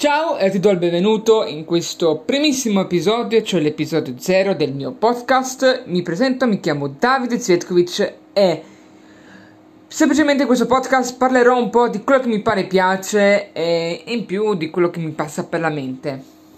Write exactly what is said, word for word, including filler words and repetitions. Ciao e ti do il benvenuto in questo primissimo episodio, cioè l'episodio zero del mio podcast. Mi presento, mi chiamo Davide Zietkovic e semplicemente in questo podcast parlerò un po' di quello che mi pare piace e in più di quello che mi passa per la mente.